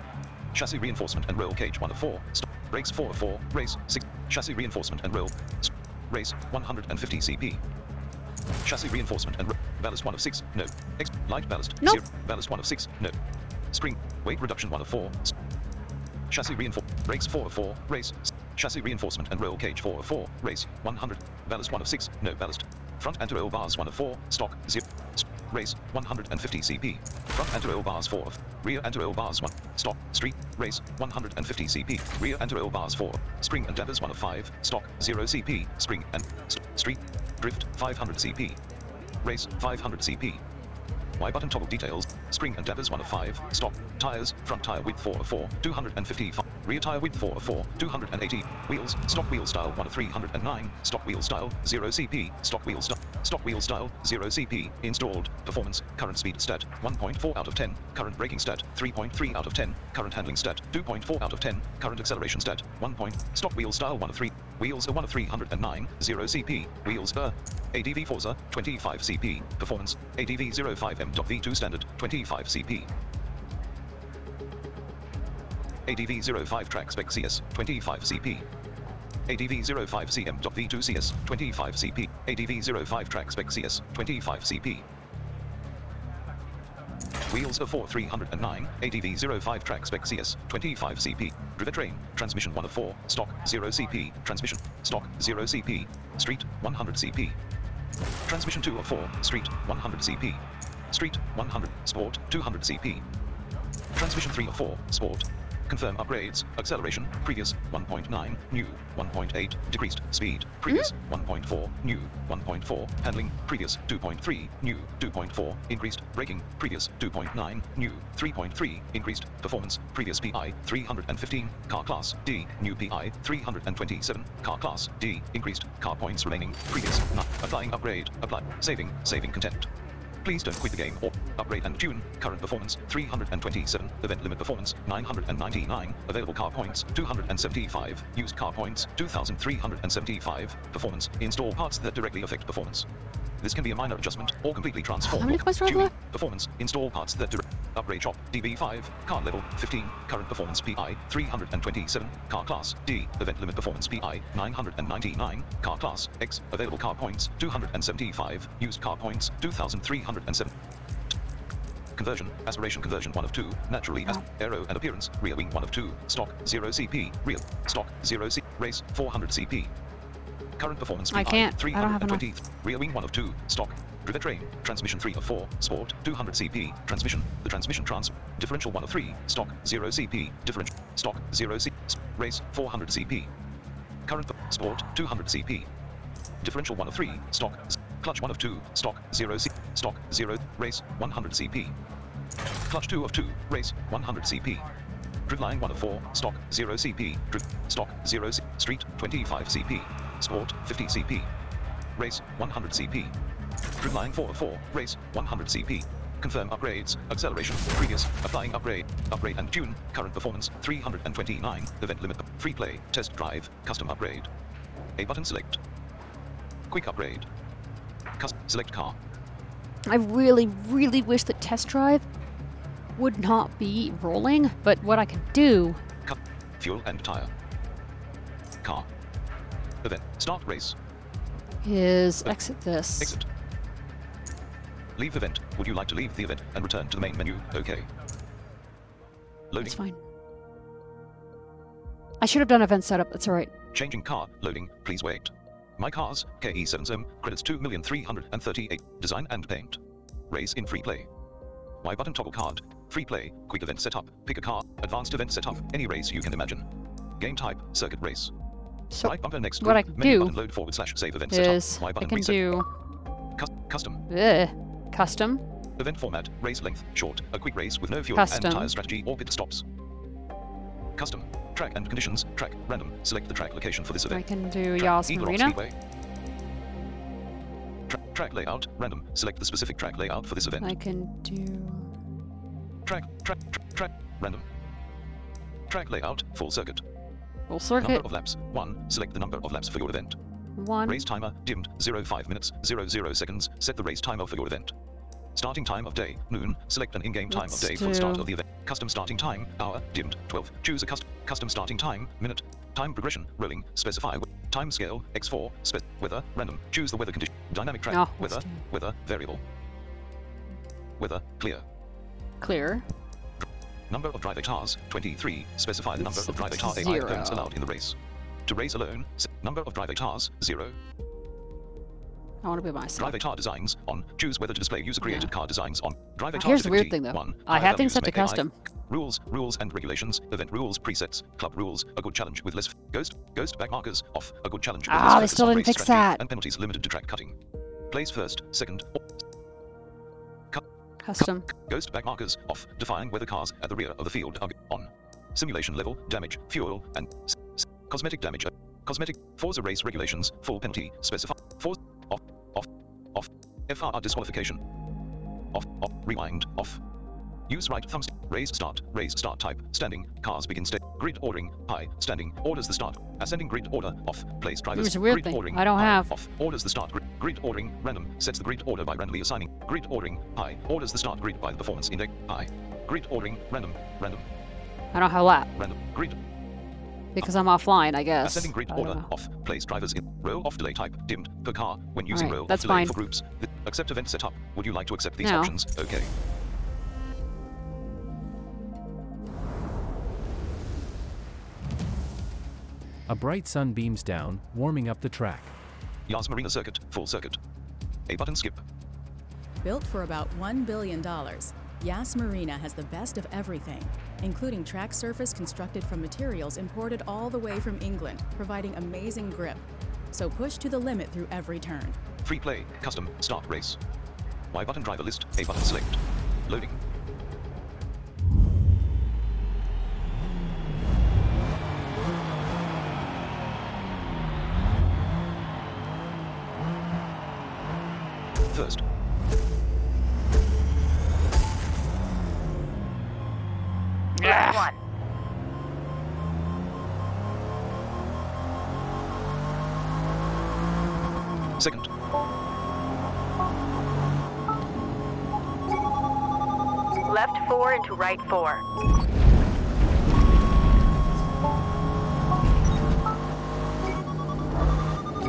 Chassis reinforcement and roll cage 1 of 4, stop. Brakes 4/4, race 6, chassis reinforcement and roll, stop. Race 150 CP. Chassis reinforcement and roll, ballast 1 of 6, no, light ballast, no. Zero. Ballast 1 of 6, no, spring, weight reduction 1 of 4, stop. Chassis reinforcement, brakes 4/4, race, chassis reinforcement and roll cage 4/4, race 100, ballast 1 of 6, no ballast. Front anti-roll bars 1 of 4, stock, zip, race, 150 CP. Front anti-roll bars 4 of, rear anti-roll bars 1, stock, street, race, 150 CP. Rear anti-roll bars 4, spring and dampers 1 of 5, stock, 0 CP, spring and, street, drift, 500 CP. Race, 500 CP. Y button toggle details, spring and dampers 1 of 5, stock, tires, front tire width 4 of 4, 255. Rear tire width 4 of 4, 280, wheels, stock wheel style 1 of 309, stock wheel style, 0 CP, stock wheel style, 0 CP, installed, performance, current speed stat, 1.4 out of 10, current braking stat, 3.3 out of 10, current handling stat, 2.4 out of 10, current acceleration stat, 1 point, stock wheel style 1 of 3, wheels are 1 of 309, 0 CP, wheels per, ADV Forza, 25 CP, performance, ADV 05M.V2 standard, 25 CP. ADV 05 track spec CS 25 CP. ADV 05 CM.V2 CS 25 CP. ADV 05 track spec CS 25 CP. Wheels are 4 309, ATV 05 track spec CS, 25 CP. Drivetrain, transmission 1 of 4, stock 0 CP, transmission, stock 0 CP, street 100 CP. Transmission 2 of 4, street 100 CP. Street 100, sport 200 CP. Transmission 3 of 4, sport. Confirm upgrades, acceleration, previous 1.9, new 1.8, decreased speed, previous 1.4, new 1.4, handling, previous 2.3, new 2.4, increased braking, previous 2.9, new 3.3, increased performance, previous PI 315, car class D, new PI 327, car class D, increased car points remaining, previous 9, applying upgrade, apply, saving content. Please don't quit the game or upgrade and tune. Current performance 327. Event limit performance 999. Available car points 275. Used car points 2375. Performance install parts that directly affect performance. This can be a minor adjustment or completely transform. Tuning, performance install parts that direct. Upgrade shop DB5. Car level 15. Current performance PI 327. Car class D. Event limit performance PI 999. Car class X. Available car points 275. Used car points 2300. Conversion, aspiration conversion 1 of 2, naturally as aero and appearance, rear wing 1 of 2, stock 0 CP, real, stock 0 CP, race 400 CP. Current performance PI 320, rear wing 1 of 2, stock, drivetrain, transmission 3 of 4, sport 200 CP, transmission, the transmission differential 1 of 3, stock 0 CP, differential, stock 0 CP, race 400 CP. Current sport 200 CP. Differential 1 of 3, stock, clutch 1 of 2, stock 0 CP, stock 0, race 100 CP. Clutch 2 of 2, race 100 CP. Driveline 1 of 4, stock 0 CP, stock 0 CP, street 25 CP, sport 50 CP, race 100 CP. Driveline 4 of 4, race 100 CP. Confirm upgrades, acceleration, previous, applying upgrade and tune, current performance 329, event limit, free play, test drive, custom upgrade. A button select. Quick upgrade. Select car. I really, really wish that test drive would not be rolling, but what I can do. Fuel and tire. Car. Event. Start race. Is exit this. Exit. Leave event. Would you like to leave the event and return to the main menu? Okay. Loading. That's fine. I should have done event setup. That's alright. Changing car. Loading. Please wait. My cars, KE7ZM, credits 2,338, design and paint. Race in free play. Y button toggle card, free play, quick event setup, pick a car, advanced event setup, any race you can imagine. Game type, circuit race. So right bumper next what I can do button load forward slash save event is setup. Y button I can reset. Do custom. Custom. Event format, race length, short, a quick race with no fuel and tire strategy or pit stops. Custom. Track and conditions, track, random, select the track location for this event. I can do Yas Marina. Track layout, random, select the specific track layout for this event. I can do... Track, random. Track layout, full circuit. Full circuit. Number of laps, 1, select the number of laps for your event. 1. Race timer, dimmed, 05 minutes, 00 seconds, set the race timer for your event. Starting time of day, noon, select an in-game time of day for the start of the event. Custom starting time, hour, dimmed, 12, choose a custom starting time, minute, time progression, rolling, specify, time scale, x4, weather, random, choose the weather condition, dynamic track, weather, variable, weather, clear. Number of drive hectares, 23, specify the number of drive hectare AI opponents allowed in the race. To race alone, number of drive hectares, 0. I want to be myself. Drive car designs on. Choose whether to display user-created car designs on. Drive car. Here's the weird thing though. 1, I had things set to custom. Rules and regulations. Event rules, presets, club rules. A good challenge with less ghost back markers off. A good challenge. Ah, they still didn't fix that. And penalties limited to track cutting. Place first, second. Custom. Ghost back markers off. Define whether cars at the rear of the field are on. Simulation level, damage, fuel, and cosmetic damage. Cosmetic. Forza race regulations. Full penalty. Specify. Forza. Off, FRR disqualification, off, rewind, off. Use right thumbs, raise start type, standing, cars begin state, grid ordering, high, standing, orders the start, ascending grid order, off, place drivers, grid thing. Ordering, I don't high, have. Off, orders the start, grid ordering, random, sets the grid order by randomly assigning, grid ordering, high, orders the start grid by the performance index, high, grid ordering, random. I don't have lap. Random, grid. Because I'm offline, I guess. Ascending grid order off. Place drivers in row off delay type dimmed per car when using row off delay for groups. Accept event setup. Would you like to accept these options? Okay. A bright sun beams down, warming up the track. Yas Marina circuit, full circuit. A button skip. Built for about $1 billion, Yas Marina has the best of everything, including track surface constructed from materials imported all the way from England, providing amazing grip. So push to the limit through every turn. Free play, custom, start race. Y button driver list, A button select. Loading. First. One. Second. Left four into right four.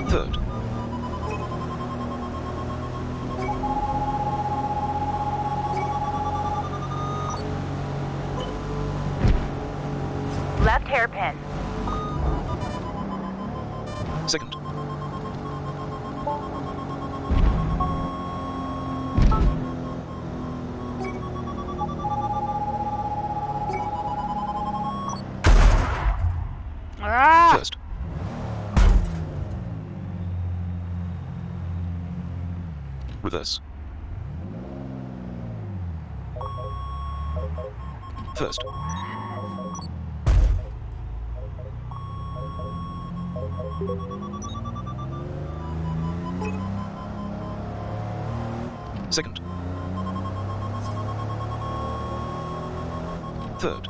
Third. Left hairpin. Second. First. Reverse. First. Second. Third.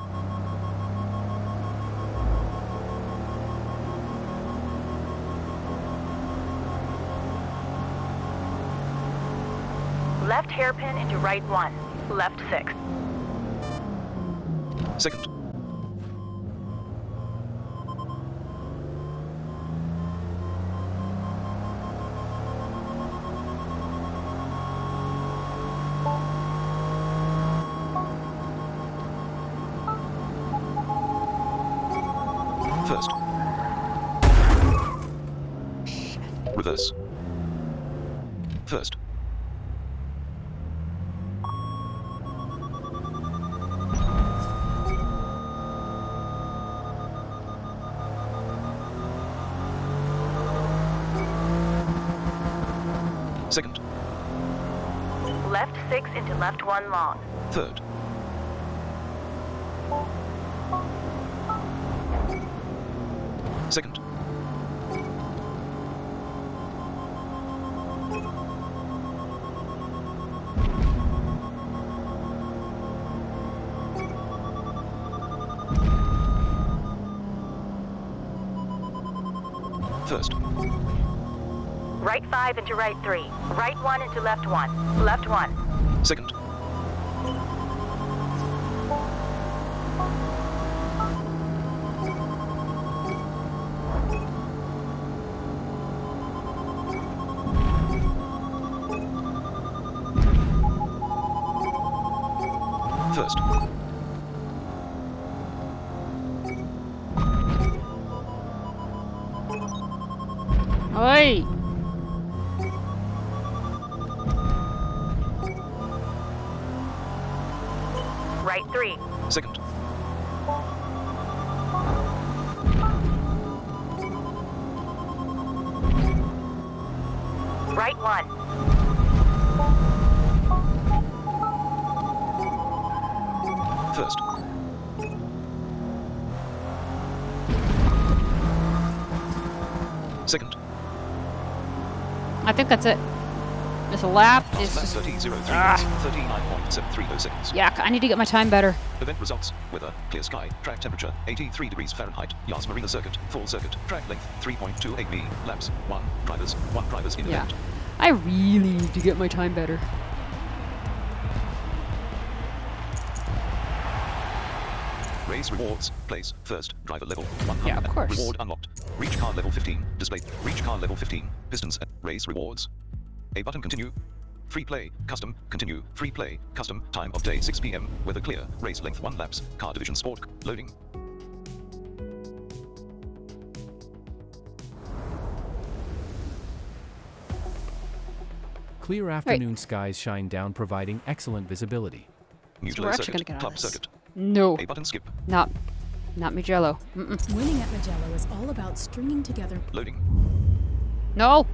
Left hairpin into right one. Left six. Second. First. Reverse. First. Second. Left six into left one long. Third. Second. First. Right five into right three. Right one into left one. Left one. Second. First. Oi. Right three. Second. Right one. First. Second. I think that's it. This lap is 39.730 seconds. Yuck, I need to get my time better. Event results, weather, clear sky, track temperature, 83 degrees Fahrenheit, Yas Marina circuit, full circuit, track length, 3.28 mi, laps, one drivers in event. I really need to get my time better. Race rewards, place, first, driver level, 100, yeah, of course. Reward unlocked, reach car level 15, display, reach car level 15, pistons, race rewards, A button continue, free play, custom, continue, free play, custom, time of day 6 p.m, weather clear, race length 1 laps, car division sport, loading. Clear afternoon skies shine down, providing excellent visibility. So we're actually going to get on this. No. A button skip. Not Mugello. Mm-mm. Winning at Mugello is all about stringing together. Loading. No.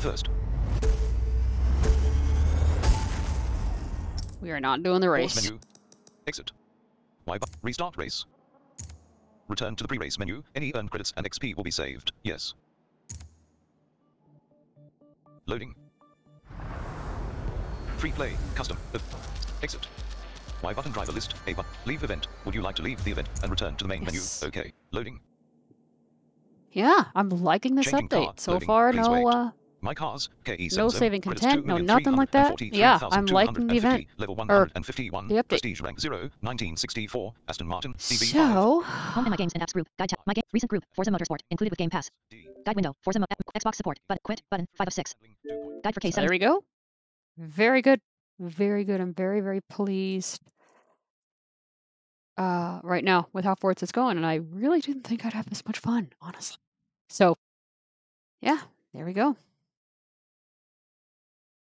First. We are not doing the race. Pause menu. Exit. Y button. Restart race. Return to the pre-race menu. Any earned credits and XP will be saved. Yes. Loading. Free play. Custom. Exit. Y button. Driver list. A button. Leave event. Would you like to leave the event and return to the main menu? Okay. Loading. Yeah, I'm liking this update. So far, no, my cars, no saving content, no nothing like that. Yeah, I'm liking the event. Level 151, the update. Prestige rank 0, 1964, Aston Martin, DB5. So, home and my games and apps group, guide tab, my game, recent group, Forza Motorsport, included with Game Pass. Guide window, Forza Xbox support, but quit, button, 5 of 6. Guide for K7. There we go. Very good. Very good. I'm very, very pleased right now with how Forza is going, and I really didn't think I'd have this much fun, honestly. So, yeah, there we go.